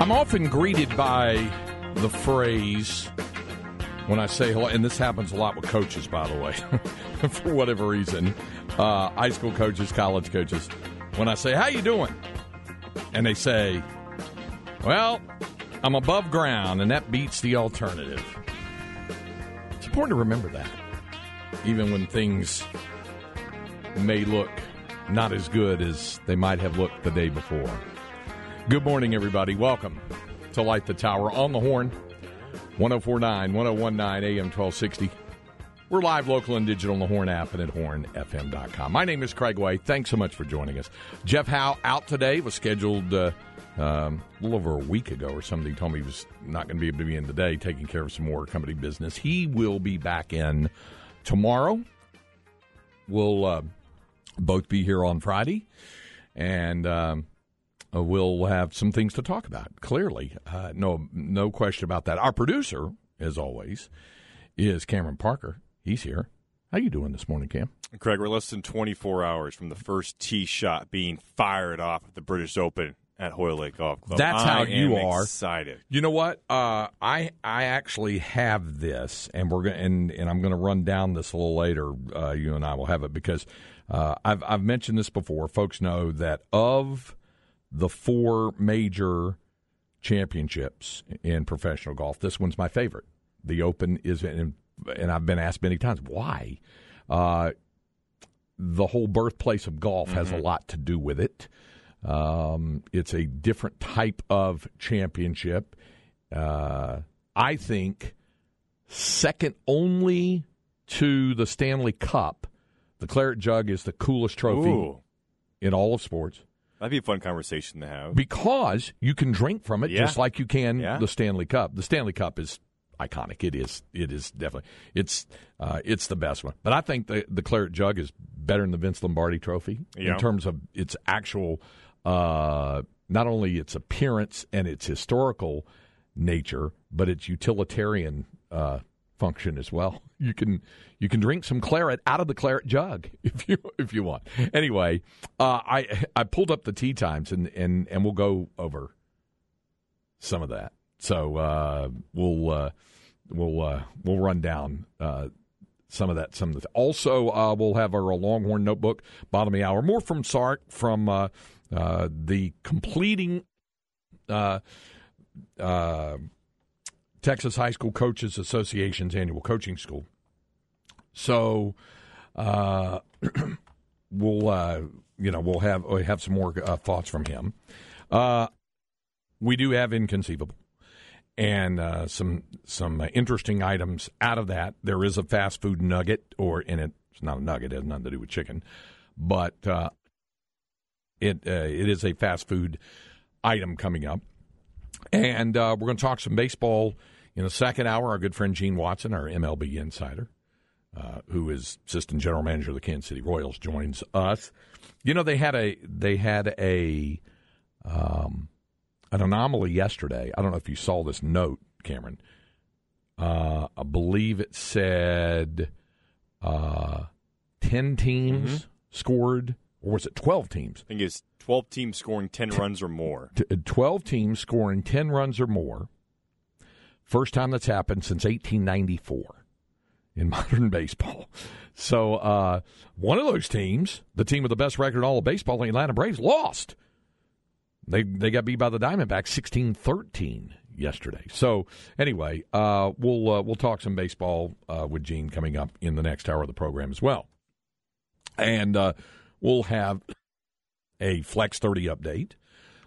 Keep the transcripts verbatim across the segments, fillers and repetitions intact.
I'm often greeted by the phrase when I say hello, and this happens a lot with coaches, by the way, for whatever reason, uh, high school coaches, college coaches, when I say, how you doing? And they say, well, I'm above ground, and that beats the alternative. It's important to remember that, even when things may look not as good as they might have looked the day before. Good morning, everybody. Welcome to Light the Tower on the Horn, ten forty-nine, ten nineteen, A M twelve sixty. We're live, local, and digital on the Horn app and at horn f m dot com. My name is Craig Way. Thanks so much for joining us. Jeff Howe out today. Was scheduled uh, um, a little over a week ago or something. He told me he was not going to be able to be in today, taking care of some more company business. He will be back in tomorrow. We'll uh, both be here on Friday. And... Um, We'll have some things to talk about, clearly. Uh, no no question about that. Our producer, as always, is Cameron Parker. He's here. How you doing this morning, Cam? Craig, we're less than twenty-four hours from the first tee shot being fired off at the British Open at Hoyle Lake Golf Club. That's I how you am are. Excited. You know what? Uh, I I actually have this, and we're gonna, and, and I'm going to run down this a little later. Uh, you and I will have it because uh, I've I've mentioned this before. Folks know that of the four major championships in professional golf, this one's my favorite. The Open is, and I've been asked many times, why? Uh, the whole birthplace of golf mm-hmm. has a lot to do with it. Um, it's a different type of championship. Uh, I think second only to the Stanley Cup, the Claret Jug is the coolest trophy Ooh. in all of sports. That'd be a fun conversation to have. Because you can drink from it yeah. just like you can yeah. the Stanley Cup. The Stanley Cup is iconic. It is. It is definitely. It's uh, it's the best one. But I think the, the Claret Jug is better than the Vince Lombardi Trophy yeah. in terms of its actual, uh, not only its appearance and its historical nature, but its utilitarian uh function as well. You can you can drink some claret out of the Claret Jug if you if you want. Anyway, uh, I I pulled up the tee times and and and we'll go over some of that. So uh, we'll uh, we'll uh, we'll run down uh, some of that. Some of the th- also uh, we'll have our Longhorn notebook bottom of the hour. More from Sark from uh, uh, the completing. Uh, uh, Texas High School Coaches Association's annual coaching school. So, uh, we'll uh, you know we'll have we'll have some more uh, thoughts from him. Uh, we do have Inconceivable and uh, some some uh, interesting items out of that. There is a fast food nugget, or in it, it's not a nugget; it has nothing to do with chicken, but uh, it uh, it is a fast food item coming up, and uh, we're going to talk some baseball. In the second hour, our good friend Gene Watson, our M L B insider, uh, who is assistant general manager of the Kansas City Royals, joins us. You know, they had a they had a um, an anomaly yesterday. I don't know if you saw this note, Cameron. Uh, I believe it said uh, ten teams mm-hmm. scored, or was it twelve teams? I think it's twelve teams scoring ten runs or more. twelve teams scoring ten runs or more. First time that's happened since eighteen ninety-four in modern baseball. So uh, one of those teams, the team with the best record in all of baseball, the Atlanta Braves, lost. They they got beat by the Diamondbacks sixteen thirteen yesterday. So anyway, uh, we'll uh, we'll talk some baseball uh, with Gene coming up in the next hour of the program as well, and uh, we'll have a Flex thirty update.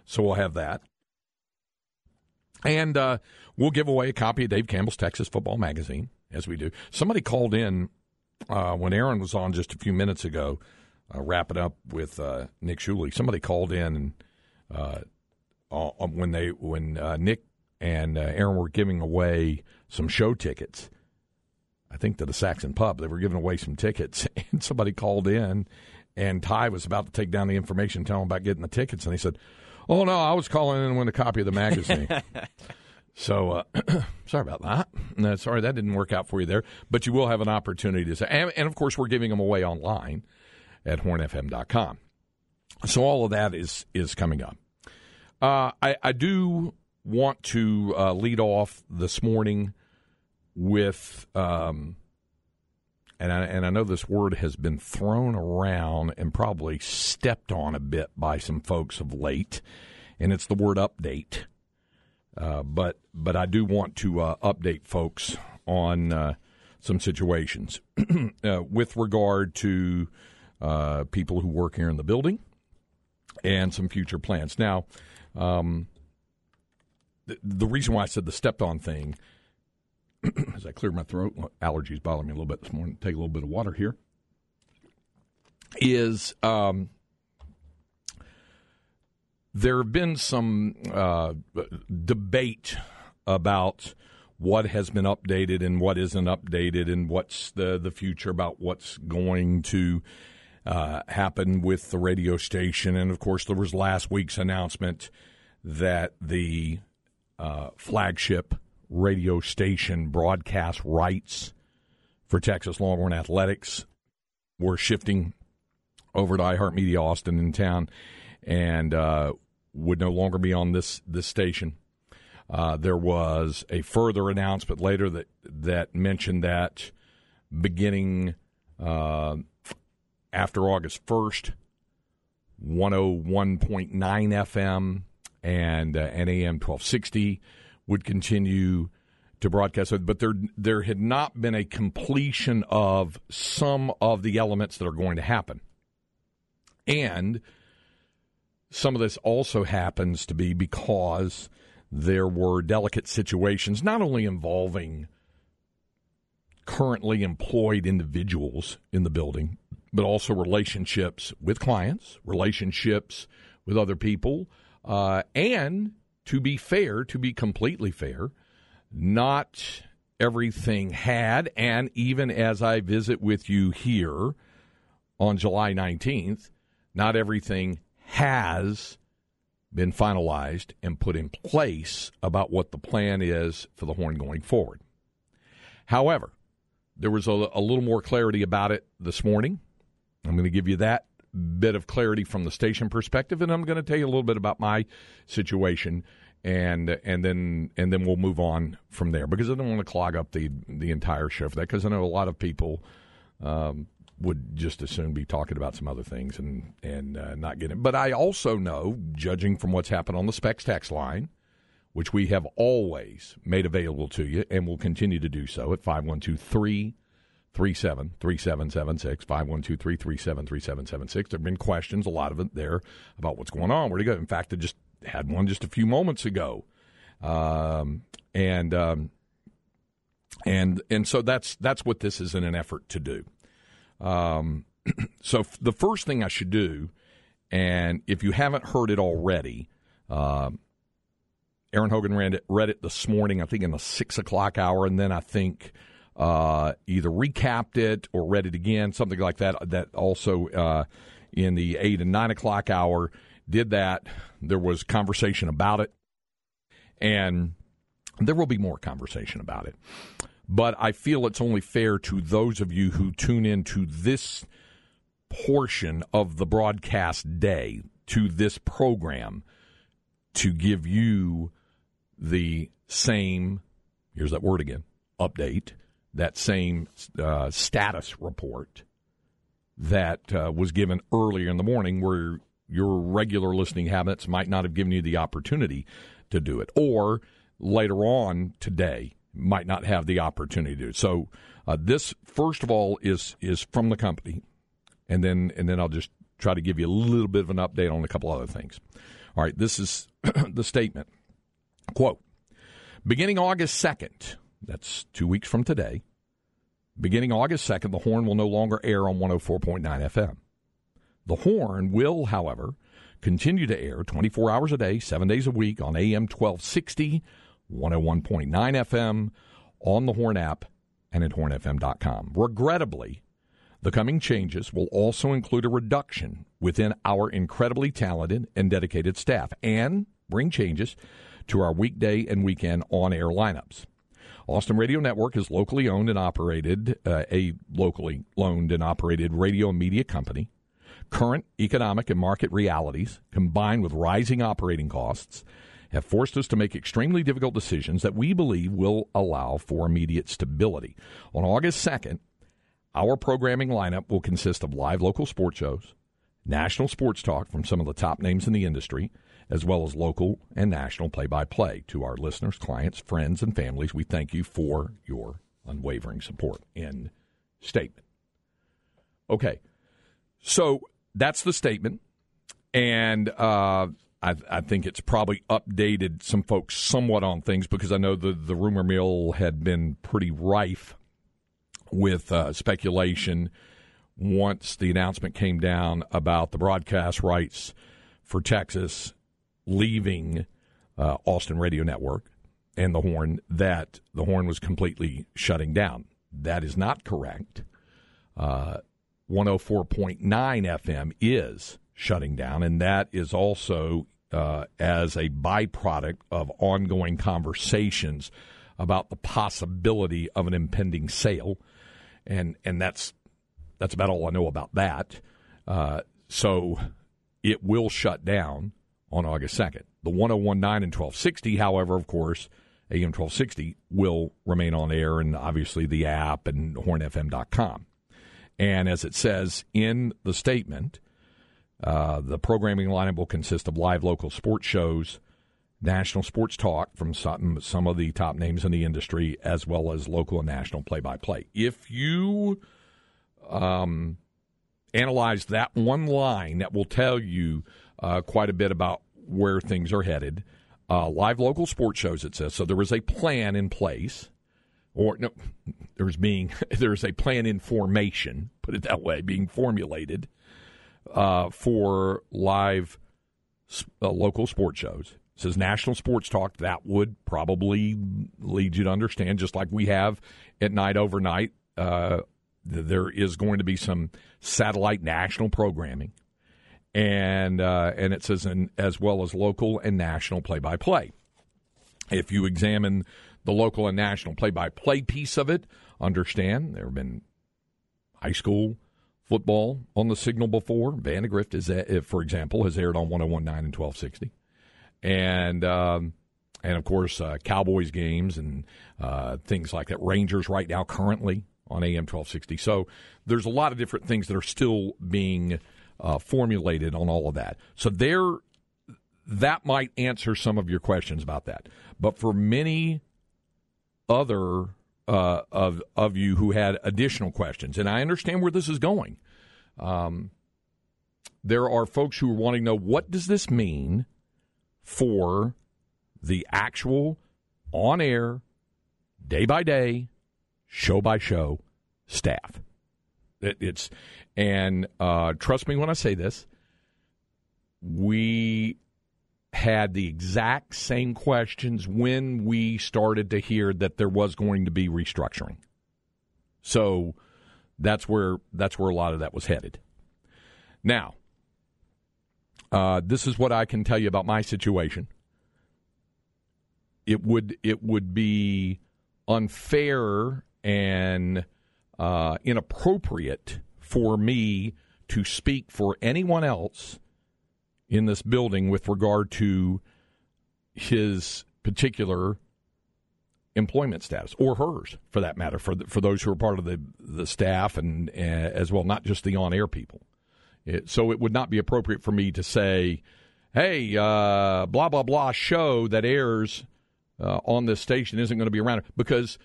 So we'll have that. And uh, we'll give away a copy of Dave Campbell's Texas Football Magazine, as we do. Somebody called in uh, when Aaron was on just a few minutes ago, uh, wrapping up with uh, Nick Shuley. Somebody called in and, uh, when, they, when uh, Nick and uh, Aaron were giving away some show tickets, I think to the Saxon Pub. They were giving away some tickets, and somebody called in, and Ty was about to take down the information, tell him about getting the tickets, and he said, oh, no, I was calling in to win a copy of the magazine. So uh, sorry about that. No, sorry, that didn't work out for you there. But you will have an opportunity to say. And, and, of course, we're giving them away online at horn f m dot com. So all of that is is coming up. Uh, I, I do want to uh, lead off this morning with um, – And I, and I know this word has been thrown around and probably stepped on a bit by some folks of late, and it's the word update. Uh, but but I do want to uh, update folks on uh, some situations uh, with regard to uh, people who work here in the building and some future plans. Now, um, th- the reason why I said the stepped on thing, as I clear my throat, allergies bother me a little bit this morning, take a little bit of water here, is um, there have been some uh, debate about what has been updated and what isn't updated and what's the, the future about what's going to uh, happen with the radio station. And, of course, there was last week's announcement that the uh, flagship radio station broadcast rights for Texas Longhorn Athletics were shifting over to iHeartMedia Austin in town and uh, would no longer be on this this station. Uh, there was a further announcement later that, that mentioned that beginning uh, after August first, one oh one point nine F M and uh, A M twelve sixty would continue to broadcast, but there there had not been a completion of some of the elements that are going to happen. And some of this also happens to be because there were delicate situations, not only involving currently employed individuals in the building, but also relationships with clients, relationships with other people, uh, and to be fair, to be completely fair, not everything had, and even as I visit with you here on July nineteenth, not everything has been finalized and put in place about what the plan is for the Horn going forward. However, there was a, a little more clarity about it this morning. I'm going to give you that bit of clarity from the station perspective, and I'm going to tell you a little bit about my situation, and and then and then we'll move on from there, because I don't want to clog up the the entire show for that, because I know a lot of people um, would just as soon be talking about some other things and and uh, not get it. But I also know, judging from what's happened on the Specs Tax line, which we have always made available to you and will continue to do so at five one two three. Three seven three seven seven six five one two three three seven three seven seven six. There have been questions, a lot of it there, about what's going on, where to go. In fact, I just had one just a few moments ago, um, and um, and and so that's that's what this is in an effort to do. Um, so f- the first thing I should do, and if you haven't heard it already, uh, Aaron Hogan read it, read it this morning, I think in the six o'clock hour, and then I think. Uh, either recapped it or read it again, something like that. That also uh, in the eight and nine o'clock hour did that. There was conversation about it, and there will be more conversation about it. But I feel it's only fair to those of you who tune into this portion of the broadcast day, to this program, to give you the same, here's that word again, update, that same uh, status report that uh, was given earlier in the morning, where your regular listening habits might not have given you the opportunity to do it, or later on today might not have the opportunity to do it. So uh, this, first of all, is is from the company, and then and then I'll just try to give you a little bit of an update on a couple other things. All right, this is the statement. Quote, Beginning August second, that's two weeks from today, beginning August second, the Horn will no longer air on one oh four point nine F M. The Horn will, however, continue to air twenty-four hours a day, seven days a week on A M twelve sixty, one oh one point nine F M, on the Horn app, and at horn f m dot com. Regrettably, the coming changes will also include a reduction within our incredibly talented and dedicated staff and bring changes to our weekday and weekend on-air lineups. Austin Radio Network is locally owned and operated, uh, a locally owned and operated radio and media company. Current economic and market realities, combined with rising operating costs, have forced us to make extremely difficult decisions that we believe will allow for immediate stability. On August second, our programming lineup will consist of live local sports shows, national sports talk from some of the top names in the industry, as well as local and national play-by-play. To our listeners, clients, friends, and families, we thank you for your unwavering support. End statement. Okay, so that's the statement, and uh, I, I think it's probably updated some folks somewhat on things, because I know the, the rumor mill had been pretty rife with uh, speculation once the announcement came down about the broadcast rights for Texas leaving uh, Austin Radio Network and the Horn, that the Horn was completely shutting down. That is not correct. Uh, one oh four point nine F M is shutting down, and that is also uh, as a byproduct of ongoing conversations about the possibility of an impending sale, and and that's that's about all I know about that. Uh, so it will shut down on August second. The one oh one point nine and twelve sixty, however, of course, A M twelve sixty will remain on air, and obviously the app and horn f m dot com. And as it says in the statement, uh, the programming lineup will consist of live local sports shows, national sports talk from some, some of the top names in the industry, as well as local and national play-by-play. If you um, analyze that one line, that will tell you uh, quite a bit about where things are headed. Uh, live local sports shows, it says. So there is a plan in place. Or no, there's being there's a plan in formation, put it that way, being formulated uh, for live uh, local sports shows. It says national sports talk. That would probably lead you to understand, just like we have at night overnight, uh, there is going to be some satellite national programming, and uh, and it says in, as well as local and national play-by-play. If you examine the local and national play-by-play piece of it, understand there have been high school football on the signal before. Vandegrift, is, for example, has aired on one oh one point nine and twelve sixty. And, um, and of course, uh, Cowboys games and uh, things like that. Rangers right now currently on A M twelve sixty. So there's a lot of different things that are still being uh, formulated on all of that. So there, that might answer some of your questions about that. But for many other uh, of of you who had additional questions, and I understand where this is going. Um, there are folks who are wanting to know, what does this mean for the actual on-air, day-by-day, show-by-show staff? It, it's and uh, trust me when I say this, we had the exact same questions when we started to hear that there was going to be restructuring. So that's where that's where a lot of that was headed. Now, uh, this is what I can tell you about my situation. It would it would be unfair and uh, inappropriate for me to speak for anyone else in this building with regard to his particular employment status, or hers, for that matter, for the, for those who are part of the, the staff and uh, as well, not just the on-air people. It, so it would not be appropriate for me to say, hey, uh, blah, blah, blah show that airs uh, on this station isn't going to be around, because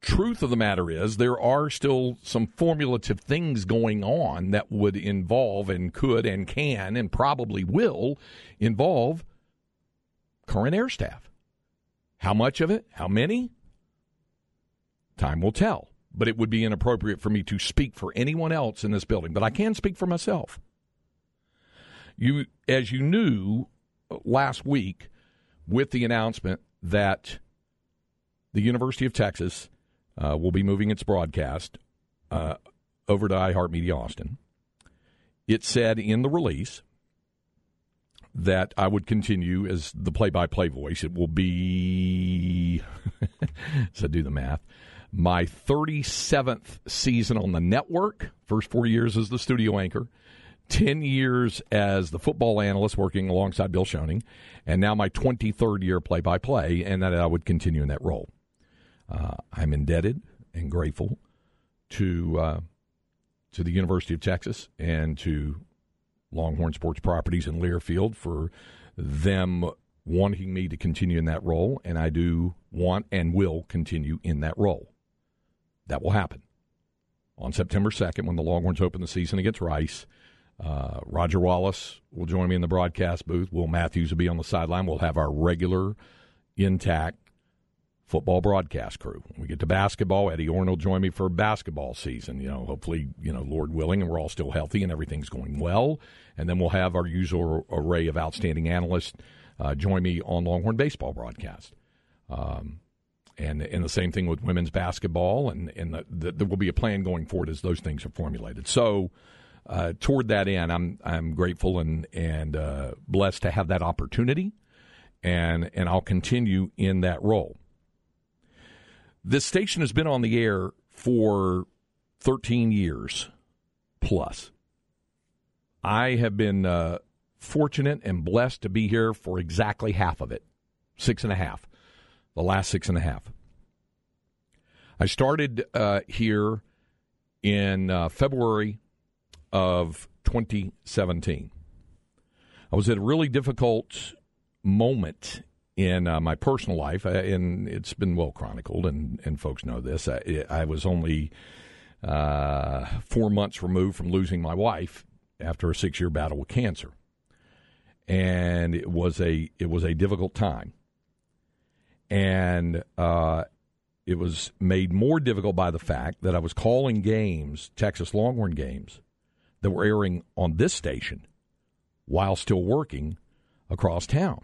truth of the matter is there are still some formulative things going on that would involve and could and can and probably will involve current air staff. How much of it? How many? Time will tell. But it would be inappropriate for me to speak for anyone else in this building. But I can speak for myself. You, as you knew last week with the announcement that the University of Texas uh, will be moving its broadcast uh, over to iHeartMedia Austin, it said in the release that I would continue as the play-by-play voice. It will be, so do the math, my thirty-seventh season on the network, first four years as the studio anchor, ten years as the football analyst working alongside Bill Schoening, and now my twenty-third year play-by-play, and that I would continue in that role. Uh, I'm indebted and grateful to uh, to the University of Texas and to Longhorn Sports Properties in Learfield for them wanting me to continue in that role, and I do want and will continue in that role. That will happen. On September second, when the Longhorns open the season against Rice, uh, Roger Wallace will join me in the broadcast booth. Will Matthews will be on the sideline. We'll have our regular, intact football broadcast crew. When we get to basketball, Eddie Orne will join me for basketball season. You know, hopefully, you know, Lord willing, and we're all still healthy and everything's going well. And then we'll have our usual array of outstanding analysts uh, join me on Longhorn baseball broadcast. Um, and and the same thing with women's basketball. And, and the, the, there will be a plan going forward as those things are formulated. So uh, toward that end, I'm I'm grateful and and uh, blessed to have that opportunity, and and I'll continue in that role. This station has been on the air for thirteen years plus. I have been uh, fortunate and blessed to be here for exactly half of it, six and a half, the last six and a half. I started uh, here in uh, February of twenty seventeen. I was at a really difficult moment in uh, my personal life, uh, and it's been well chronicled, and, and folks know this. I, I was only uh, four months removed from losing my wife after a six-year battle with cancer, and it was a it was a difficult time, and uh, it was made more difficult by the fact that I was calling games, Texas Longhorn games, that were airing on this station while still working across town.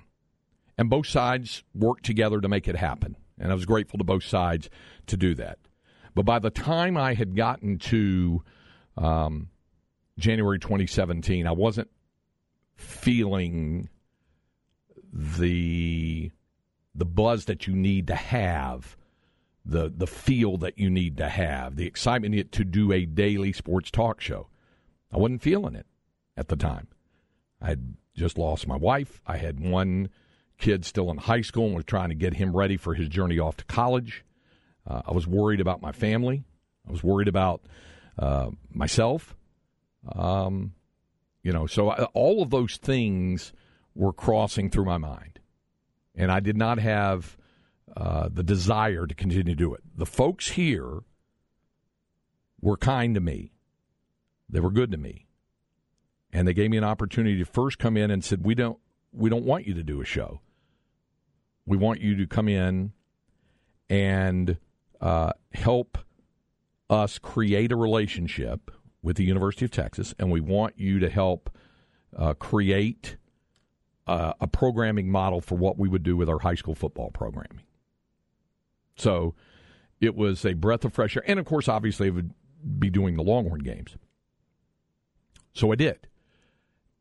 And both sides worked together to make it happen. And I was grateful to both sides to do that. But by the time I had gotten to um, January twenty seventeen, I wasn't feeling the the buzz that you need to have, the, the feel that you need to have, the excitement to do a daily sports talk show. I wasn't feeling it at the time. I had just lost my wife. I had one kid still in high school and was trying to get him ready for his journey off to college. Uh, I was worried about my family. I was worried about uh, myself. Um, you know, so I, all of those things were crossing through my mind. And I did not have uh, the desire to continue to do it. The folks here were kind to me. They were good to me. And they gave me an opportunity to first come in and said, we don't, we don't want you to do a show. We want you to come in and uh, help us create a relationship with the University of Texas, and we want you to help uh, create uh, a programming model for what we would do with our high school football programming. So it was a breath of fresh air. And, of course, obviously, I would be doing the Longhorn games. So I did.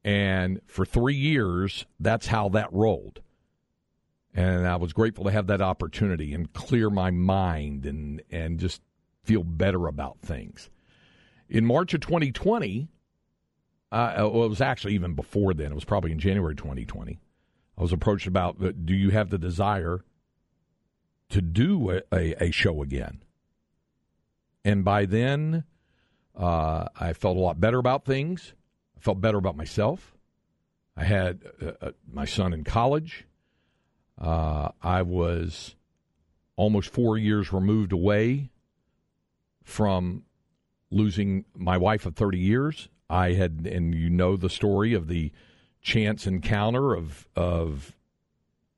And for three years, that's how that rolled. And I was grateful to have that opportunity and clear my mind and, and just feel better about things. In March of twenty twenty, uh, well, it was actually even before then. It was probably in January twenty twenty. I was approached about, do you have the desire to do a, a, a show again? And by then, uh, I felt a lot better about things. Felt better about myself. I had uh, my son in college. Uh, I was almost four years removed away from losing my wife of thirty years. I had, and you know the story of the chance encounter of of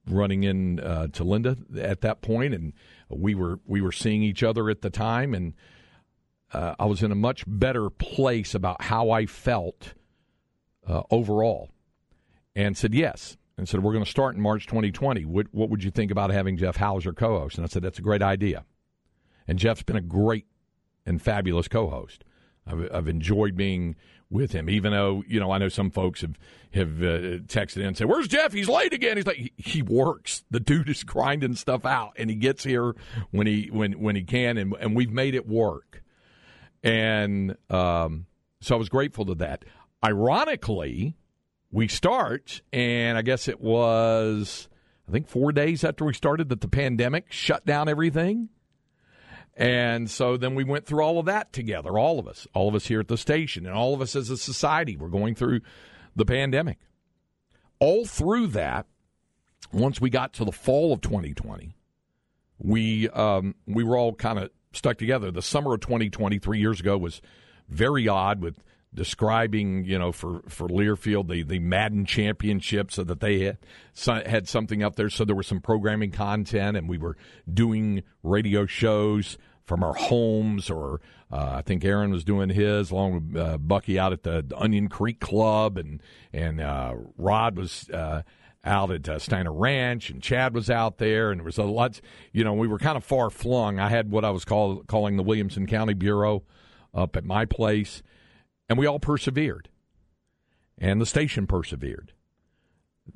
running in uh, to Linda at that point, and we were we were seeing each other at the time, and uh, I was in a much better place about how I felt uh, overall, and said yes, and said, we're going to start in March twenty twenty. What, what would you think about having Jeff Howe as your co-host? And I said, that's a great idea, and Jeff's been a great and fabulous co-host. I've, I've enjoyed being with him, even though, you know, I know some folks have, have uh, texted in and said, where's Jeff? He's late again. He's like, he, he works. The dude is grinding stuff out, and he gets here when he when, when he can, and, and we've made it work. And um, so I was grateful to that. Ironically, we start, and I guess it was, I think, four days after we started that the pandemic shut down everything. And so then we went through all of that together, all of us, all of us here at the station, and all of us as a society. We're going through the pandemic. All through that, once we got to the fall of twenty twenty, we um, we were all kind of stuck together. The summer of twenty twenty, three years ago, was very odd with describing, you know, for, for Learfield, the, the Madden championship, so that they had, had something up there. So there was some programming content, and we were doing radio shows from our homes, or uh, I think Aaron was doing his, along with uh, Bucky out at the, the Onion Creek Club, and, and uh, Rod was uh, out at uh, Steiner Ranch, and Chad was out there, and there was a lot, you know, we were kind of far flung. I had what I was call, calling the Williamson County Bureau up at my place. And we all persevered, and the station persevered.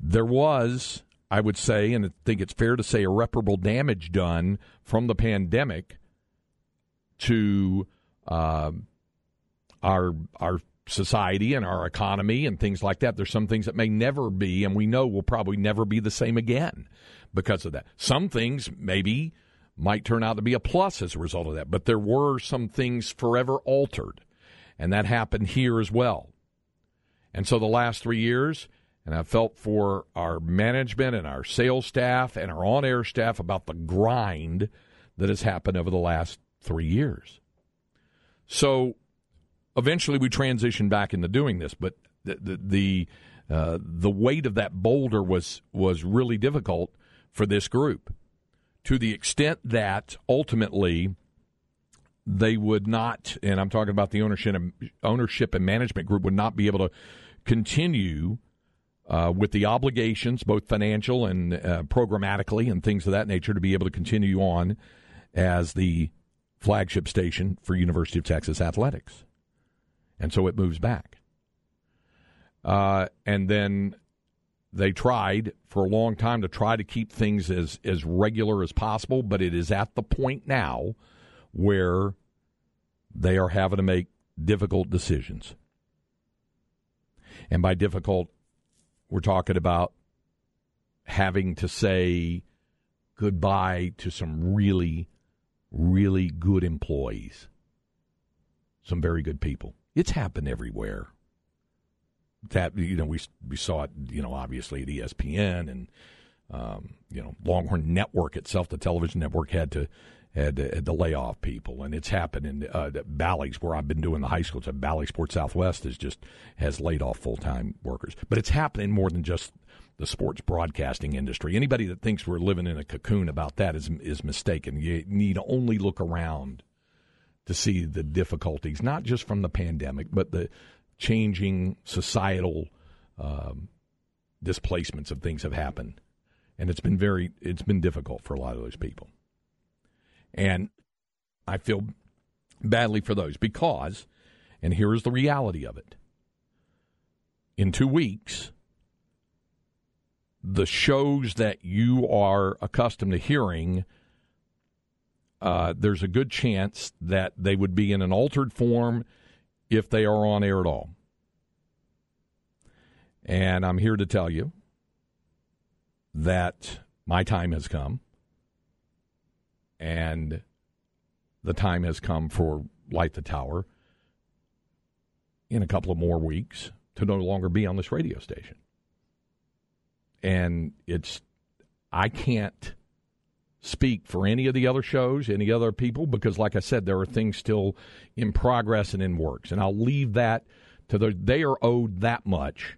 There was, I would say, and I think it's fair to say, irreparable damage done from the pandemic to uh, our our society and our economy and things like that. There's some things that may never be, and we know will probably never be the same again because of that. Some things maybe might turn out to be a plus as a result of that, but there were some things forever altered. And that happened here as well. And so the last three years, and I felt for our management and our sales staff and our on-air staff about the grind that has happened over the last three years. So eventually we transitioned back into doing this, but the the the, uh, the weight of that boulder was was really difficult for this group, to the extent that ultimately they would not, and I'm talking about the ownership and, ownership and management group, would not be able to continue uh, with the obligations, both financial and uh, programmatically and things of that nature, to be able to continue on as the flagship station for University of Texas athletics. And so it moves back. Uh, and then they tried for a long time to try to keep things as, as regular as possible, but it is at the point now where they are having to make difficult decisions. And by difficult, we're talking about having to say goodbye to some really, really good employees, some very good people. It's happened everywhere. That, you know, we we saw it, you know, obviously at E S P N and, um, you know, Longhorn Network itself, the television network, had to Had to, had to lay off people, and it's happened in uh, Bally's, where I've been doing the high school. So Bally Sports Southwest is just has laid off full time workers, but it's happening more than just the sports broadcasting industry. Anybody that thinks we're living in a cocoon about that is is mistaken. You need only look around to see the difficulties, not just from the pandemic, but the changing societal um, displacements of things have happened, and it's been very it's been difficult for a lot of those people. And I feel badly for those because, and here is the reality of it, in two weeks, the shows that you are accustomed to hearing, uh, there's a good chance that they would be in an altered form if they are on air at all. And I'm here to tell you that my time has come. And the time has come for Light the Tower in a couple of more weeks to no longer be on this radio station. And it's, I can't speak for any of the other shows, any other people, because like I said, there are things still in progress and in works. And I'll leave that to the, they are owed that much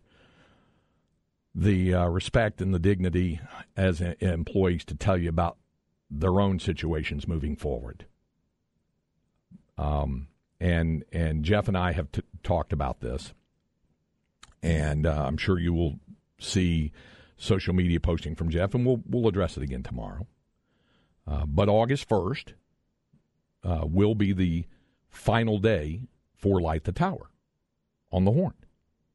the uh, respect and the dignity as a, employees to tell you about their own situations moving forward. Um, and and Jeff and I have t- talked about this, and uh, I'm sure you will see social media posting from Jeff, and we'll we'll address it again tomorrow. Uh, but August first uh, will be the final day for Light the Tower on the Horn.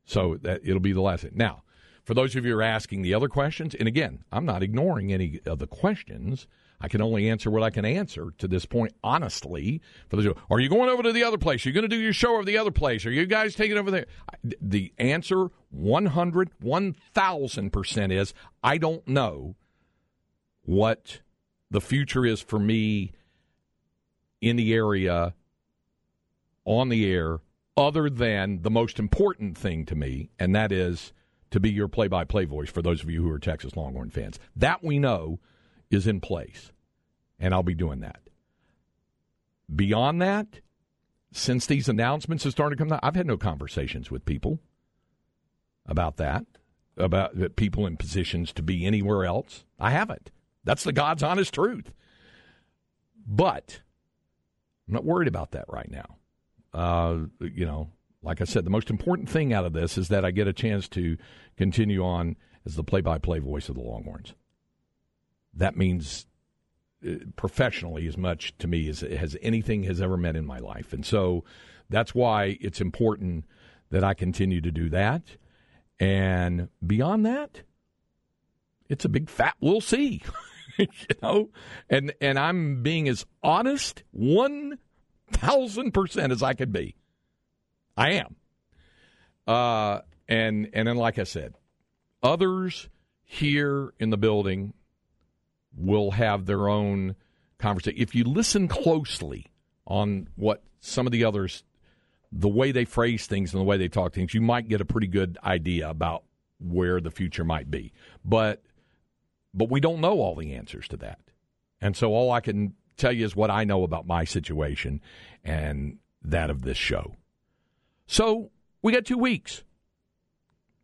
So that it'll be the last thing. Now, for those of you who are asking the other questions, and again, I'm not ignoring any of the questions. I can only answer what I can answer to this point, honestly. For those who, are you going over to the other place? Are you going to do your show over the other place? Are you guys taking over there? The answer, one hundred, one thousand percent is, I don't know what the future is for me in the area, on the air, other than the most important thing to me, and that is to be your play-by-play voice for those of you who are Texas Longhorn fans. That we know is in place, and I'll be doing that. Beyond that, since these announcements have started coming out, I've had no conversations with people about that, about people in positions to be anywhere else. I haven't. That's the God's honest truth. But I'm not worried about that right now. Uh, you know, like I said, the most important thing out of this is that I get a chance to continue on as the play-by-play voice of the Longhorns. That means uh, professionally as much to me as, as anything has ever meant in my life. And so that's why it's important that I continue to do that. And beyond that, it's a big fat we'll see. You know? And and I'm being as honest one thousand percent as I could be. I am. Uh, and, and then, like I said, others here in the building will have their own conversation. If you listen closely on what some of the others, the way they phrase things and the way they talk things, you might get a pretty good idea about where the future might be. But but we don't know all the answers to that. And so all I can tell you is what I know about my situation and that of this show. So we got two weeks,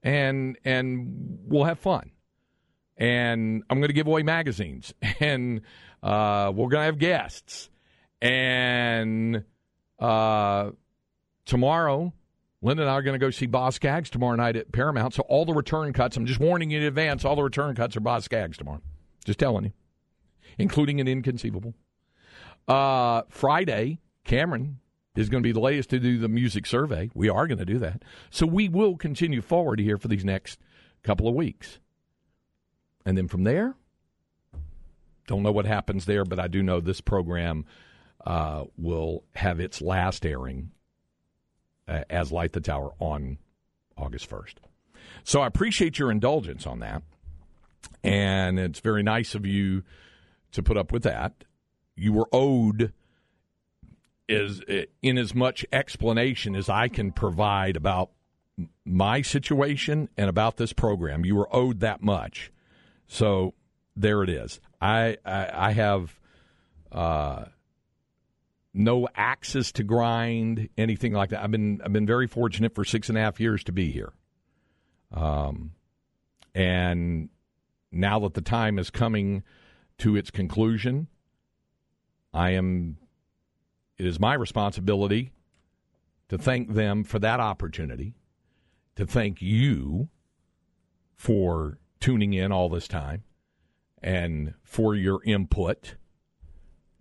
and and we'll have fun. And I'm going to give away magazines, and uh, we're going to have guests. And uh, tomorrow, Linda and I are going to go see Boz Scaggs tomorrow night at Paramount. So all the return cuts, I'm just warning you in advance, all the return cuts are Boz Scaggs tomorrow. Just telling you, including an inconceivable. Uh, Friday, Cameron is going to be the latest to do the music survey. We are going to do that. So we will continue forward here for these next couple of weeks. And then from there, don't know what happens there, but I do know this program uh, will have its last airing uh, as Light the Tower on August first. So I appreciate your indulgence on that. And it's very nice of you to put up with that. You were owed is in as much explanation as I can provide about my situation and about this program. You were owed that much. So there it is. I I, I have uh, no axes to grind, anything like that. I've been I've been very fortunate for six and a half years to be here, um, and now that the time is coming to its conclusion, I am. It is my responsibility to thank them for that opportunity, to thank you for tuning in all this time and for your input,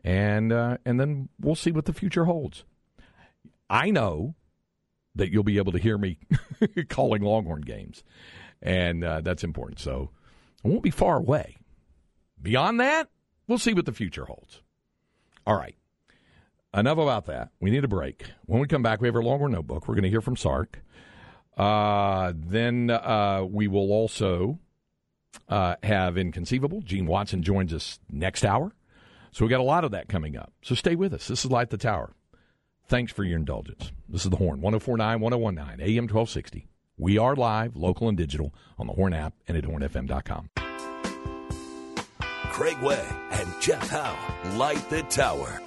and uh, and then we'll see what the future holds. I know that you'll be able to hear me calling Longhorn games, and uh, that's important. So I won't be far away. Beyond that, we'll see what the future holds. All right. Enough about that. We need a break. When we come back, we have our Longhorn Notebook. We're going to hear from Sark. Uh, then uh, we will also uh, have Inconceivable. Gene Watson joins us next hour. So we got a lot of that coming up. So stay with us. This is Light the Tower. Thanks for your indulgence. This is The Horn, one oh four point nine, one oh one point nine, A M twelve sixty. We are live, local and digital, on the Horn app and at horn f m dot com. Craig Way and Jeff Howe, Light the Tower.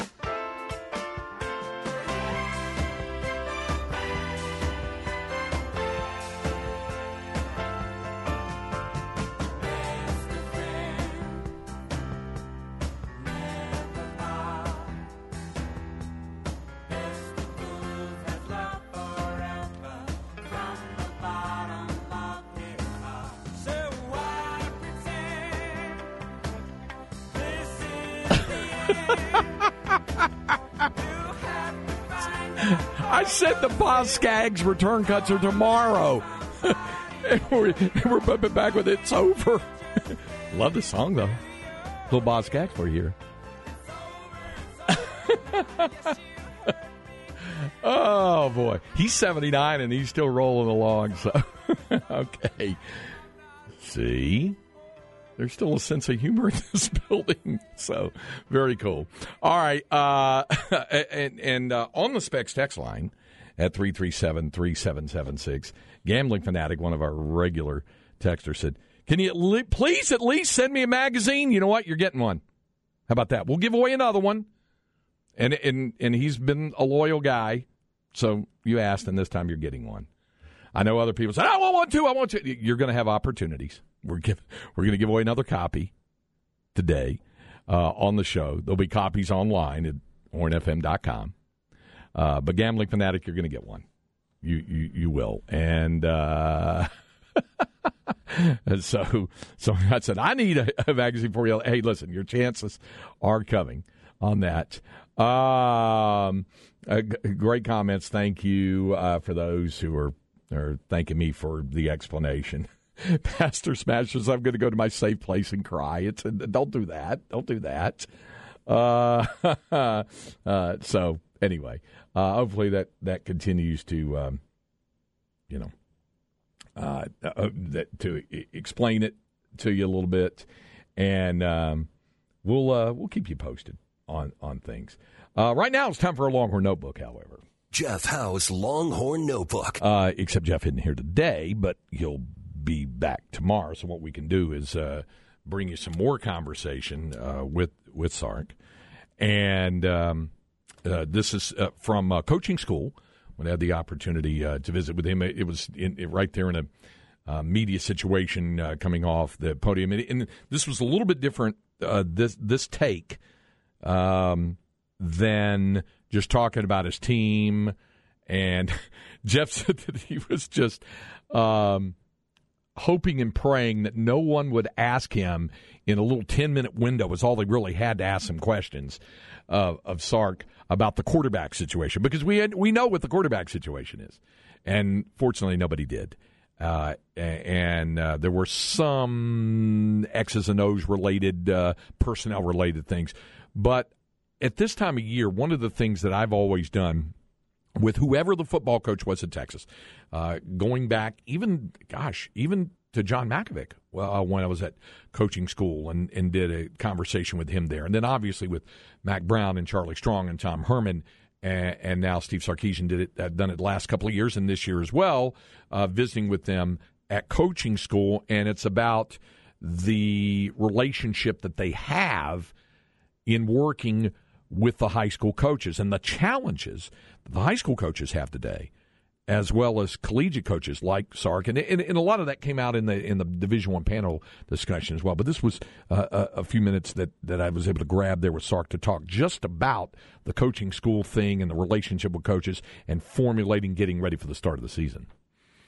I said the Boz Scaggs return cuts are tomorrow. And we're, we're back with It's Over. Love this song, though. Little Boz Scaggs for you here. Oh, boy. He's seventy-nine, and he's still rolling along. So, okay. See? There's still a sense of humor in this building. So, very cool. All right. Uh, and and uh, on the Specs text line at three three seven, three seven seven six, Gambling Fanatic, one of our regular texters, said, can you at le- please at least send me a magazine? You know what? You're getting one. How about that? We'll give away another one. And and and he's been a loyal guy, so you asked, and this time you're getting one. I know other people said, "Oh, I want to, I want to." You're going to have opportunities. We're give, we're going to give away another copy today uh, on the show. There'll be copies online at horn f m dot com. Uh, but Gambling Fanatic, you're going to get one. You you you will. And uh, so so I said, I need a, a magazine for you. Hey, listen, your chances are coming on that. Um, uh, g- great comments. Thank you uh, for those who are, are thanking me for the explanation. Pastor Smashers, I'm going to go to my safe place and cry. It's a, don't do that. Don't do that. Uh, uh, so anyway, uh, hopefully that, that continues to, um, you know, uh, uh, that, to e- explain it to you a little bit, and um, we'll uh, we'll keep you posted on on things. Uh, right now it's time for a Longhorn Notebook, however. Jeff Howe's Longhorn Notebook. Uh, except Jeff isn't here today, but he'll be back tomorrow. So what we can do is uh, bring you some more conversation uh, with, with Sark. And um, uh, this is uh, from uh, coaching school. When I had the opportunity uh, to visit with him, it was in, it, right there in a uh, media situation uh, coming off the podium. And, and this was a little bit different, uh, this this take, Um, than just talking about his team. And Jeff said that he was just um, hoping and praying that no one would ask him in a little ten-minute window was all they really had to ask some questions uh, of Sark about the quarterback situation, because we had, we know what the quarterback situation is. And fortunately, nobody did. Uh, and uh, there were some X's and O's related, uh, personnel-related things. But at this time of year, one of the things that I've always done with whoever the football coach was at Texas, uh, going back even, gosh, even to John Makovic, well, uh, when I was at coaching school and, and did a conversation with him there. And then obviously with Mac Brown and Charlie Strong and Tom Herman, and, and now Steve Sarkisian did it, I've done it the last couple of years and this year as well, uh, visiting with them at coaching school. And it's about the relationship that they have in working with the high school coaches and the challenges that the high school coaches have today, as well as collegiate coaches like Sark. And, and, and a lot of that came out in the in the Division I panel discussion as well. But this was uh, a, a few minutes that, that I was able to grab there with Sark to talk just about the coaching school thing and the relationship with coaches and formulating, getting ready for the start of the season.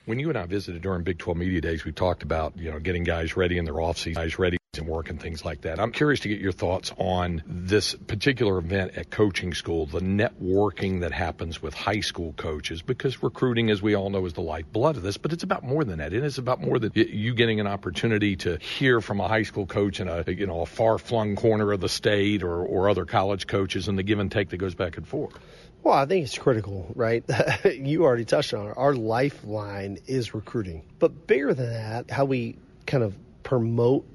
When you and I visited during Big twelve Media Days, we talked about, you know, getting guys ready in their offseason, guys ready and work and things like that. I'm curious to get your thoughts on this particular event at coaching school, the networking that happens with high school coaches, because recruiting, as we all know, is the lifeblood of this, but it's about more than that. It is about more than you getting an opportunity to hear from a high school coach in a, you know, a far-flung corner of the state or, or other college coaches and the give and take that goes back and forth. Well, I think it's critical, right? You already touched on it. Our lifeline is recruiting. But bigger than that, how we kind of promote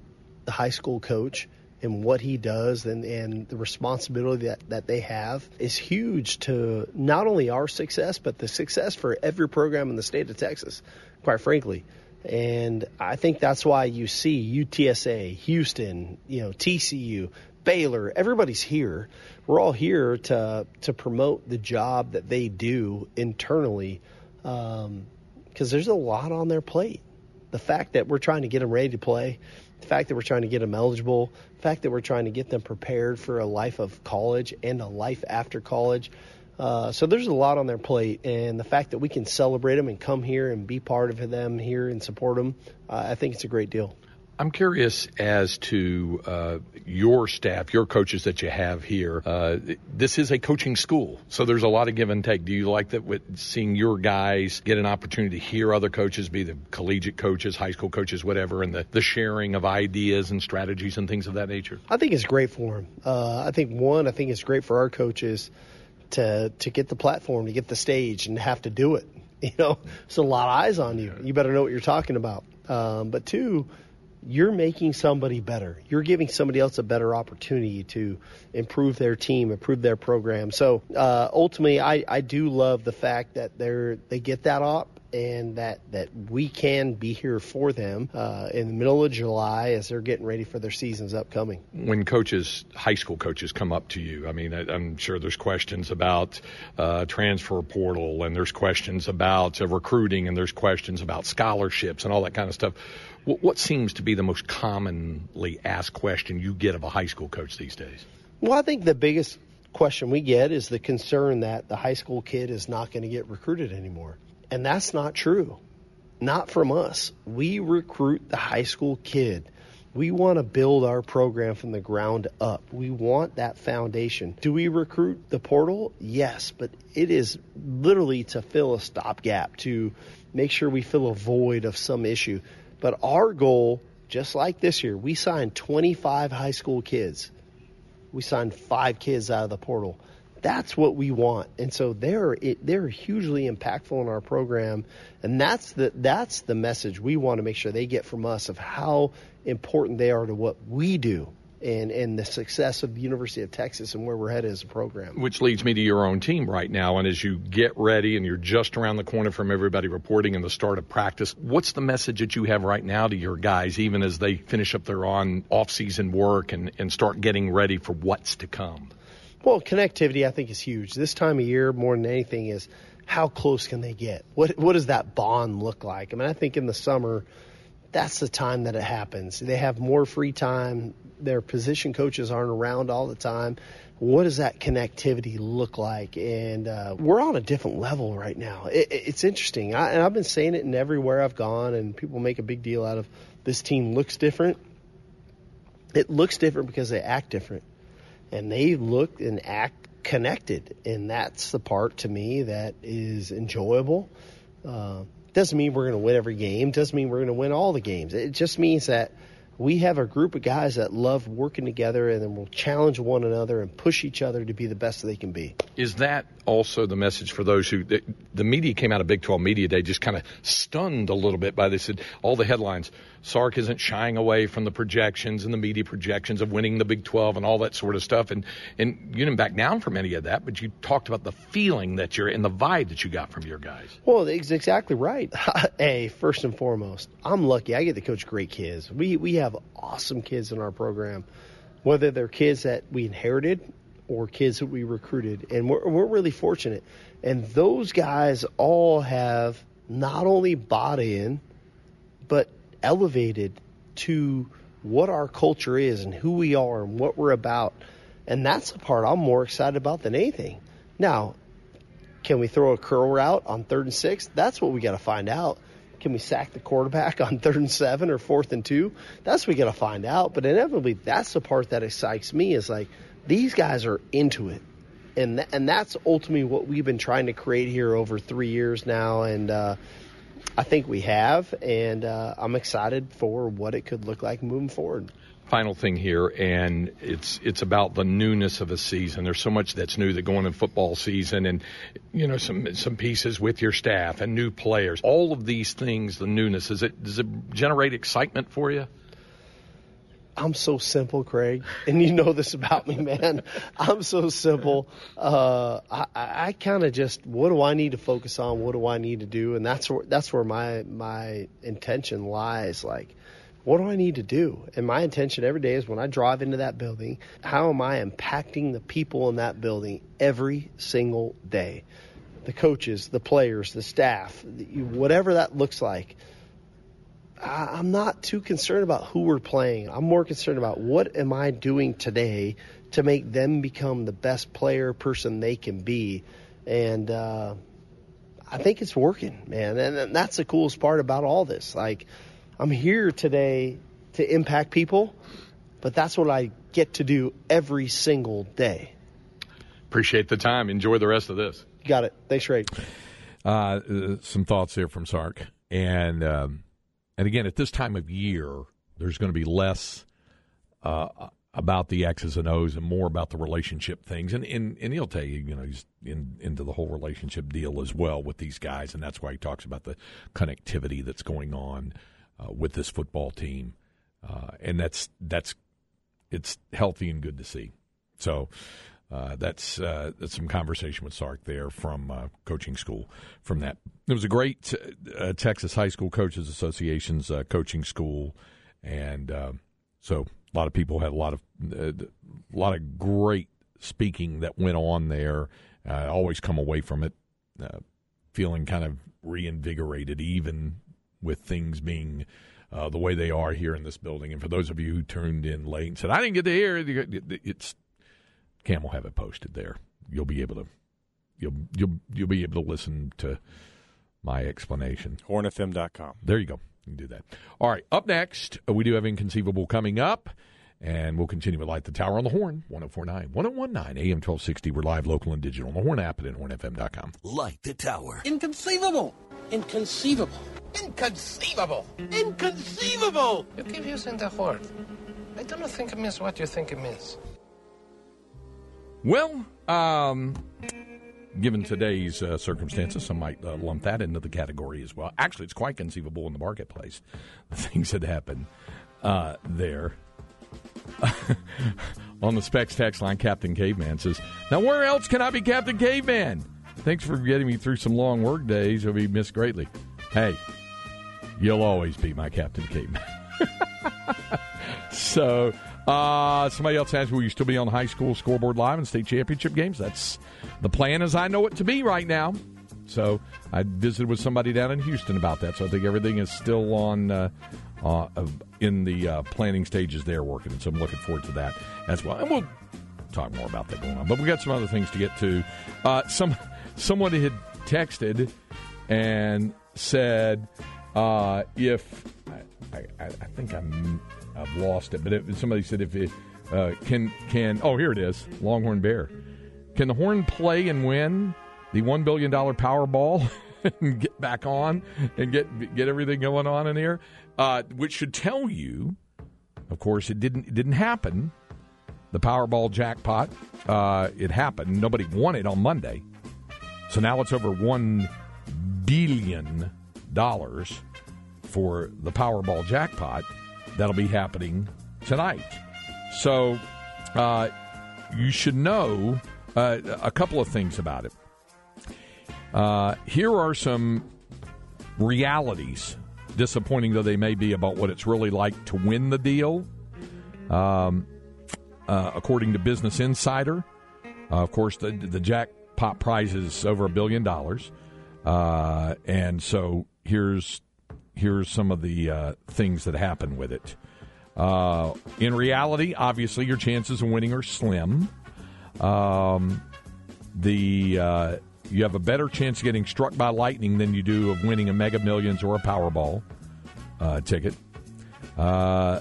the high school coach and what he does and, and the responsibility that, that they have is huge to not only our success, but the success for every program in the state of Texas, quite frankly. And I think that's why you see U T S A, Houston, you know, T C U, Baylor, everybody's here. We're all here to to promote the job that they do internally, um, because there's a lot on their plate. The fact that we're trying to get them ready to play, the fact that we're trying to get them eligible, the fact that we're trying to get them prepared for a life of college and a life after college. Uh, so there's a lot on their plate, and the fact that we can celebrate them and come here and be part of them here and support them, uh, I think it's a great deal. I'm curious as to uh, your staff, your coaches that you have here. Uh, this is a coaching school, so there's a lot of give and take. Do you like that with seeing your guys get an opportunity to hear other coaches, be the collegiate coaches, high school coaches, whatever, and the, the sharing of ideas and strategies and things of that nature? I think it's great for them. Uh, I think, one, I think it's great for our coaches to to get the platform, to get the stage and have to do it. You know, it's a lot of eyes on you. You better know what you're talking about. Um, but two, you're making somebody better. You're giving somebody else a better opportunity to improve their team, improve their program. So uh, ultimately, I, I do love the fact that they're they get that up and that, that we can be here for them uh, in the middle of July as they're getting ready for their seasons upcoming. When coaches, high school coaches, come up to you, I mean, I, I'm sure there's questions about uh, transfer portal, and there's questions about uh, recruiting, and there's questions about scholarships and all that kind of stuff. What, what seems to be the most commonly asked question you get of a high school coach these days? Well, I think the biggest question we get is the concern that the high school kid is not going to get recruited anymore. And that's not true. Not from us. We recruit the high school kid. We want to build our program from the ground up. We want that foundation. Do we recruit the portal? Yes, but it is literally to fill a stopgap, to make sure we fill a void of some issue. But our goal, just like this year, we signed twenty-five high school kids. We signed five kids out of the portal. That's what we want. And so they're it, they're hugely impactful in our program. And that's the that's the message we want to make sure they get from us, of how important they are to what we do and, and the success of the University of Texas and where we're headed as a program. Which leads me to your own team right now. And as you get ready and you're just around the corner from everybody reporting and the start of practice, what's the message that you have right now to your guys, even as they finish up their on off-season work and, and start getting ready for what's to come? Well, connectivity, I think, is huge. This time of year, more than anything, is how close can they get? What what does that bond look like? I mean, I think in the summer, that's the time that it happens. They have more free time. Their position coaches aren't around all the time. What does that connectivity look like? And uh, we're on a different level right now. It, it's interesting. I, and I've been saying it in everywhere I've gone, and people make a big deal out of this team looks different. It looks different because they act different. And they look and act connected, and that's the part to me that is enjoyable. Uh, doesn't mean we're going to win every game. Doesn't mean we're going to win all the games. It just means that we have a group of guys that love working together, and then we'll challenge one another and push each other to be the best they can be. Is that also the message for those who the, the media came out of Big twelve Media Day just kind of stunned a little bit by this? All the headlines, Sark isn't shying away from the projections and the media projections of winning the Big twelve and all that sort of stuff. And, and you didn't back down from any of that, but you talked about the feeling that you're and the vibe that you got from your guys. Well, that's exactly right. Hey, first and foremost, I'm lucky. I get to coach great kids. We, we have awesome kids in our program, whether they're kids that we inherited or kids that we recruited. And we're, we're really fortunate. And those guys all have not only bought in, but elevated to what our culture is and who we are and what we're about. And that's the part I'm more excited about than anything. Now, can we throw a curl route on third and six? That's what we got to find out. Can we sack the quarterback on third and seven or fourth and two? That's what we got to find out. But inevitably, that's the part that excites me, is like, these guys are into it. And th- and that's ultimately what we've been trying to create here over three years now. And uh, I think we have. And uh, I'm excited for what it could look like moving forward. Final thing here, and it's it's about the newness of a season. There's so much that's new that going in football season, and you know some some pieces with your staff and new players. All of these things, the newness, is it does it generate excitement for you? I'm so simple, Craig, and you know this about me, man. I'm so simple. Uh, I, I kind of just, what do I need to focus on? What do I need to do? And that's where that's where my my intention lies. Like, what do I need to do? And my intention every day is, when I drive into that building, how am I impacting the people in that building every single day? The coaches, the players, the staff, whatever that looks like. I'm not too concerned about who we're playing. I'm more concerned about, what am I doing today to make them become the best player person they can be? And uh, I think it's working, man. And that's the coolest part about all this. Like, I'm here today to impact people, but that's what I get to do every single day. Appreciate the time. Enjoy the rest of this. Got it. Thanks, Ray. Uh, some thoughts here from Sark. And, um, and again, at this time of year, there's going to be less uh, about the X's and O's and more about the relationship things. And, and, and he'll tell you, you know, he's in, into the whole relationship deal as well with these guys. And that's why he talks about the connectivity that's going on uh, with this football team. Uh, and that's, that's, it's healthy and good to see. So, Uh, that's uh, that's some conversation with Sark there from uh, coaching school from that. It was a great uh, Texas High School Coaches Association's uh, coaching school, and uh, so a lot of people had a lot of uh, a lot of great speaking that went on there. I uh, always come away from it uh, feeling kind of reinvigorated, even with things being uh, the way they are here in this building. And for those of you who tuned in late and said, I didn't get to hear it, it's Cam will have it posted there. You'll be able to, you'll you'll you'll be able to listen to my explanation. horn f m dot com. There you go. You can do that. All right. Up next, we do have Inconceivable coming up, and we'll continue with Light the Tower on the Horn. ten forty-nine, ten nineteen, A M twelve sixty. We're live, local, and digital on the Horn app and at horn f m dot com. Light the Tower. Inconceivable. Inconceivable. Inconceivable. Inconceivable. You keep using the Horn. I don't think it means what you think it means. Well, um, given today's uh, circumstances, some might uh, lump that into the category as well. Actually, it's quite conceivable in the marketplace, the things that happen uh, there. On the Specs text line, Captain Caveman says, now where else can I be Captain Caveman? Thanks for getting me through some long work days. You'll be missed greatly. Hey, you'll always be my Captain Caveman. So... Uh, somebody else asked, will you still be on high school scoreboard live and state championship games? That's the plan as I know it to be right now. So I visited with somebody down in Houston about that. So I think everything is still on uh, uh, in the uh, planning stages they're working. And so I'm looking forward to that as well. And we'll talk more about that going on. But we got some other things to get to. Uh, some Someone had texted and said uh, if – I, I, I think I'm – I've lost it, but it, somebody said if it uh, can can oh here it is, Longhorn Bear, can the Horn play and win the one billion dollar Powerball and get back on and get get everything going on in here, uh, which should tell you, of course, it didn't it didn't happen. The Powerball jackpot, uh, it happened. Nobody won it on Monday, so now it's over one billion dollars for the Powerball jackpot. That'll be happening tonight. So uh, you should know uh, a couple of things about it. Uh, here are some realities, disappointing though they may be, about what it's really like to win the deal. Um, uh, according to Business Insider, uh, of course, the, the jackpot prize is over a billion dollars. Uh, and so here's... Here's some of the uh, things that happen with it. Uh, in reality, obviously, your chances of winning are slim. Um, the uh, you have a better chance of getting struck by lightning than you do of winning a Mega Millions or a Powerball uh, ticket. Uh,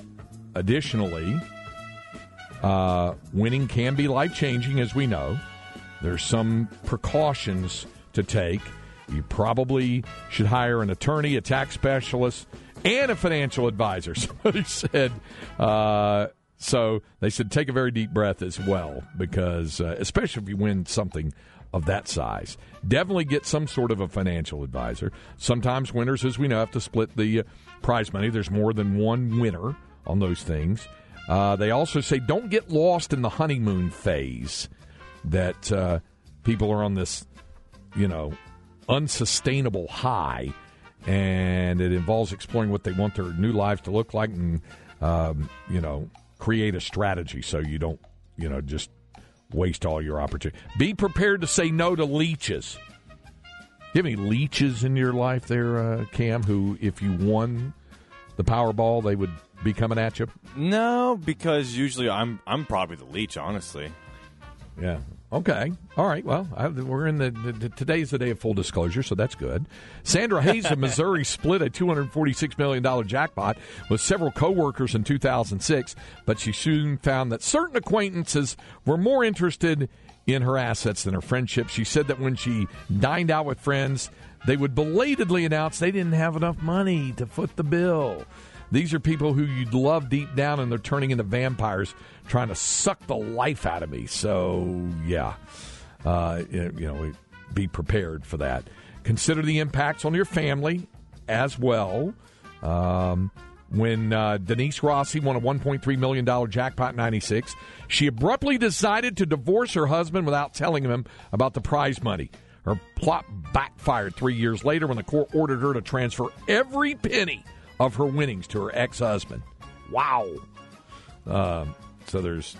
additionally, uh, winning can be life-changing, as we know. There's some precautions to take. You probably should hire an attorney, a tax specialist, and a financial advisor. Somebody said, uh, so they said take a very deep breath as well, because uh, especially if you win something of that size. Definitely get some sort of a financial advisor. Sometimes winners, as we know, have to split the prize money. There's more than one winner on those things. Uh, they also say don't get lost in the honeymoon phase that uh, people are on this, you know, unsustainable high, and it involves exploring what they want their new lives to look like, and um, you know, create a strategy so you don't, you know, just waste all your opportunity. Be prepared to say no to leeches. Do you have any leeches in your life there, uh, Cam, who if you won the Powerball, they would be coming at you? No, because usually I'm I'm probably the leech, honestly. Yeah. Okay. All right. Well, I, we're in the, the, the today's the day of full disclosure, so that's good. Sandra Hayes of Missouri split a two hundred forty-six million dollars jackpot with several coworkers in two thousand six, but she soon found that certain acquaintances were more interested in her assets than her friendship. She said that when she dined out with friends, they would belatedly announce they didn't have enough money to foot the bill. These are people who you'd love deep down, and they're turning into vampires trying to suck the life out of me. So, yeah, uh, you know, be prepared for that. Consider the impacts on your family as well. Um, when uh, Denise Rossi won a one point three million dollars jackpot in ninety-six, she abruptly decided to divorce her husband without telling him about the prize money. Her plot backfired three years later when the court ordered her to transfer every penny of her winnings to her ex-husband. Wow. Um, so there's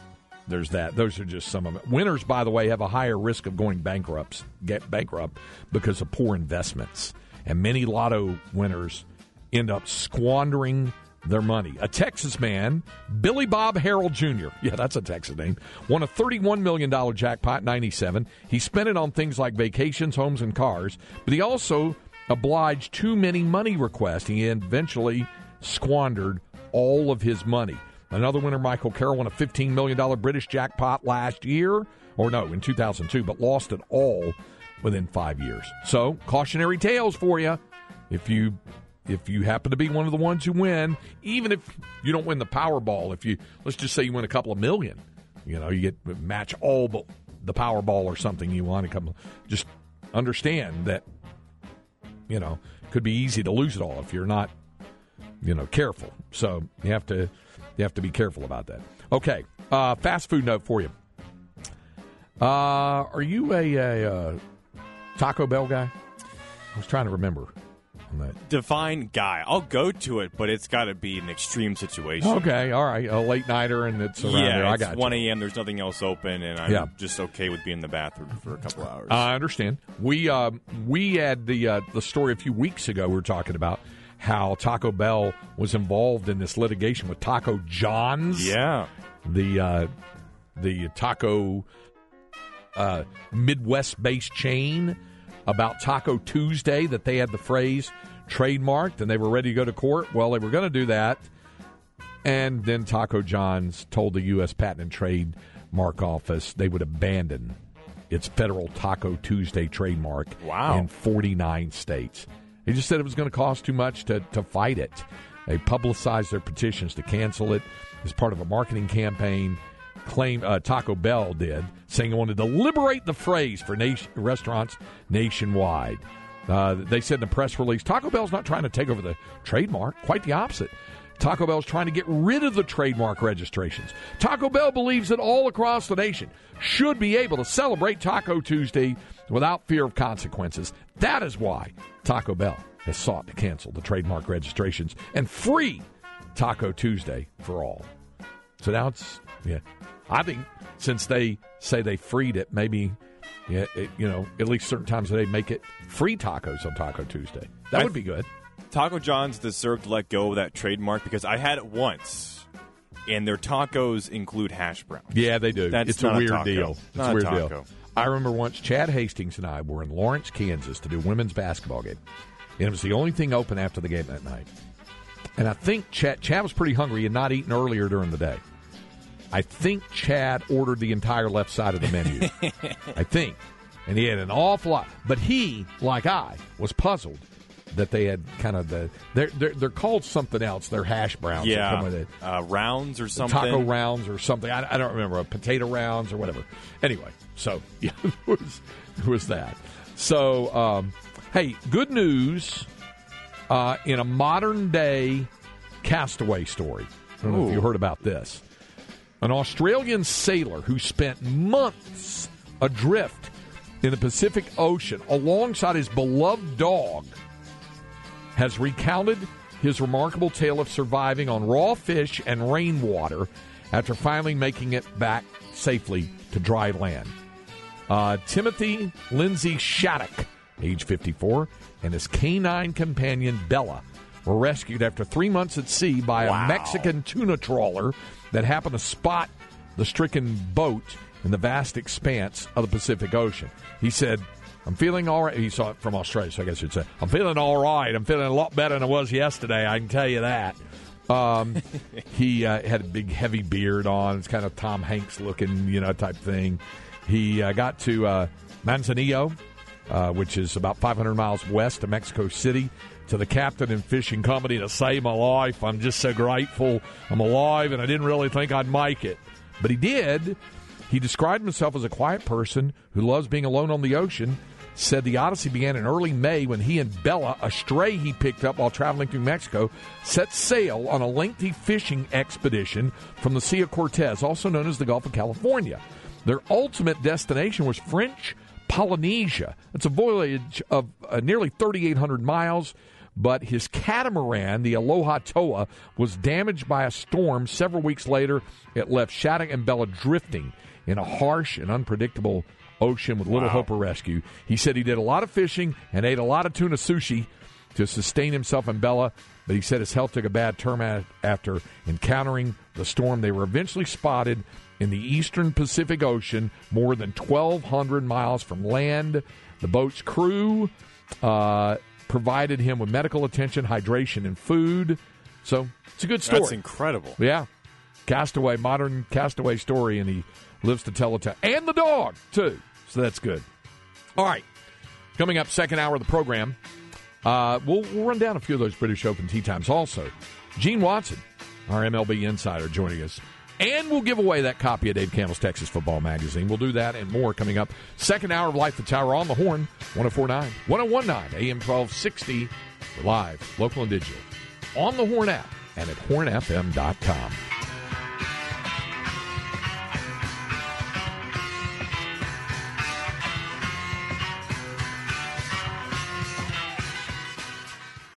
there's that. Those are just some of it. Winners, by the way, have a higher risk of going bankrupt, get bankrupt because of poor investments. And many lotto winners end up squandering their money. A Texas man, Billy Bob Harrell Junior, yeah, that's a Texas name, won a thirty-one million dollars jackpot in ninety-seven. He spent it on things like vacations, homes, and cars, but he also obliged too many money requests. He eventually squandered all of his money. Another winner, Michael Carroll, won a fifteen million dollars British jackpot last year, or no, in two thousand two, but lost it all within five years. So, cautionary tales for you. If you if you happen to be one of the ones who win, even if you don't win the Powerball, if you let's just say you win a couple of million, you know, you get match all but the Powerball or something you want to come. Just understand that. You know, could be easy to lose it all if you're not, you know, careful. So you have to you have to be careful about that. Okay, uh, fast food note for you. Uh, are you a, a, a Taco Bell guy? I was trying to remember. That. Define guy. I'll go to it, but it's got to be an extreme situation. Okay, all right. A late nighter, and it's around yeah, there. I got one you. a m. There's nothing else open, and I'm yeah. just okay with being in the bathroom for a couple hours. I understand. We uh, we had the uh, the story a few weeks ago. We were talking about how Taco Bell was involved in this litigation with Taco John's. Yeah, the uh, the taco uh, Midwest-based chain. About Taco Tuesday, that they had the phrase trademarked and they were ready to go to court. Well, they were going to do that. And then Taco John's told the U S Patent and Trademark Office they would abandon its federal Taco Tuesday trademark wow. in forty-nine states. They just said it was going to cost too much to, to fight it. They publicized their petitions to cancel it as part of a marketing campaign. Claim uh, Taco Bell did, saying it wanted to liberate the phrase for nation, restaurants nationwide. Uh, they said in a press release, Taco Bell's not trying to take over the trademark. Quite the opposite. Taco Bell's trying to get rid of the trademark registrations. Taco Bell believes that all across the nation should be able to celebrate Taco Tuesday without fear of consequences. That is why Taco Bell has sought to cancel the trademark registrations and free Taco Tuesday for all. So now it's... Yeah, I think since they say they freed it, maybe, yeah, it, you know, at least certain times a day, make it free tacos on Taco Tuesday. That I would be good. Taco John's deserved to let go of that trademark because I had it once, and their tacos include hash browns. Yeah, they do. That's it's not a weird a deal. It's not a weird a taco. deal. I remember once Chad Hastings and I were in Lawrence, Kansas to do women's basketball game, and it was the only thing open after the game that night. And I think Chad, Chad was pretty hungry and not eaten earlier during the day. I think Chad ordered the entire left side of the menu. I think. And he had an awful lot. But he, like I, was puzzled that they had kind of the... They're, they're, they're called something else. They're hash browns. Yeah. Or uh, rounds or something. Taco rounds or something. I, I don't remember. Potato rounds or whatever. Anyway, so yeah, there was, there was that. So, um, hey, good news uh, in a modern-day castaway story. I don't Ooh. know if you heard about this. An Australian sailor who spent months adrift in the Pacific Ocean alongside his beloved dog has recounted his remarkable tale of surviving on raw fish and rainwater after finally making it back safely to dry land. Uh, Timothy Lindsay Shattuck, age fifty-four, and his canine companion Bella were rescued after three months at sea by wow. a Mexican tuna trawler that happened to spot the stricken boat in the vast expanse of the Pacific Ocean. He said, I'm feeling all right. He saw it from Australia, so I guess you'd say, I'm feeling all right. I'm feeling a lot better than I was yesterday, I can tell you that. Um, he uh, had a big, heavy beard on. It's kind of Tom Hanks looking, you know, type thing. He uh, got to uh, Manzanillo, uh, which is about five hundred miles west of Mexico City, to the captain in fishing company to save my life. I'm just so grateful I'm alive, and I didn't really think I'd make it. But he did. He described himself as a quiet person who loves being alone on the ocean, said the odyssey began in early May when he and Bella, a stray he picked up while traveling through Mexico, set sail on a lengthy fishing expedition from the Sea of Cortez, also known as the Gulf of California. Their ultimate destination was French Polynesia. It's a voyage of uh, nearly thirty-eight hundred miles, but his catamaran, the Aloha Toa, was damaged by a storm. Several weeks later, it left Shattuck and Bella drifting in a harsh and unpredictable ocean with little wow. hope of rescue. He said he did a lot of fishing and ate a lot of tuna sushi to sustain himself and Bella, but he said his health took a bad turn after encountering the storm. They were eventually spotted in the eastern Pacific Ocean, more than twelve hundred miles from land. The boat's crew uh, provided him with medical attention, hydration, and food. So it's a good story. That's incredible. Yeah. Castaway, modern castaway story, and he lives to tell it to, and the dog, too. So that's good. All right. Coming up, second hour of the program, uh, we'll, we'll run down a few of those British Open tee times also. Gene Watson, our M L B insider, joining us. And we'll give away that copy of Dave Campbell's Texas Football Magazine. We'll do that and more coming up. Second hour of Life at Tower on the Horn, one oh four point nine, one oh one point nine, A M twelve sixty, live, local and digital, on the Horn app and at horn f m dot com.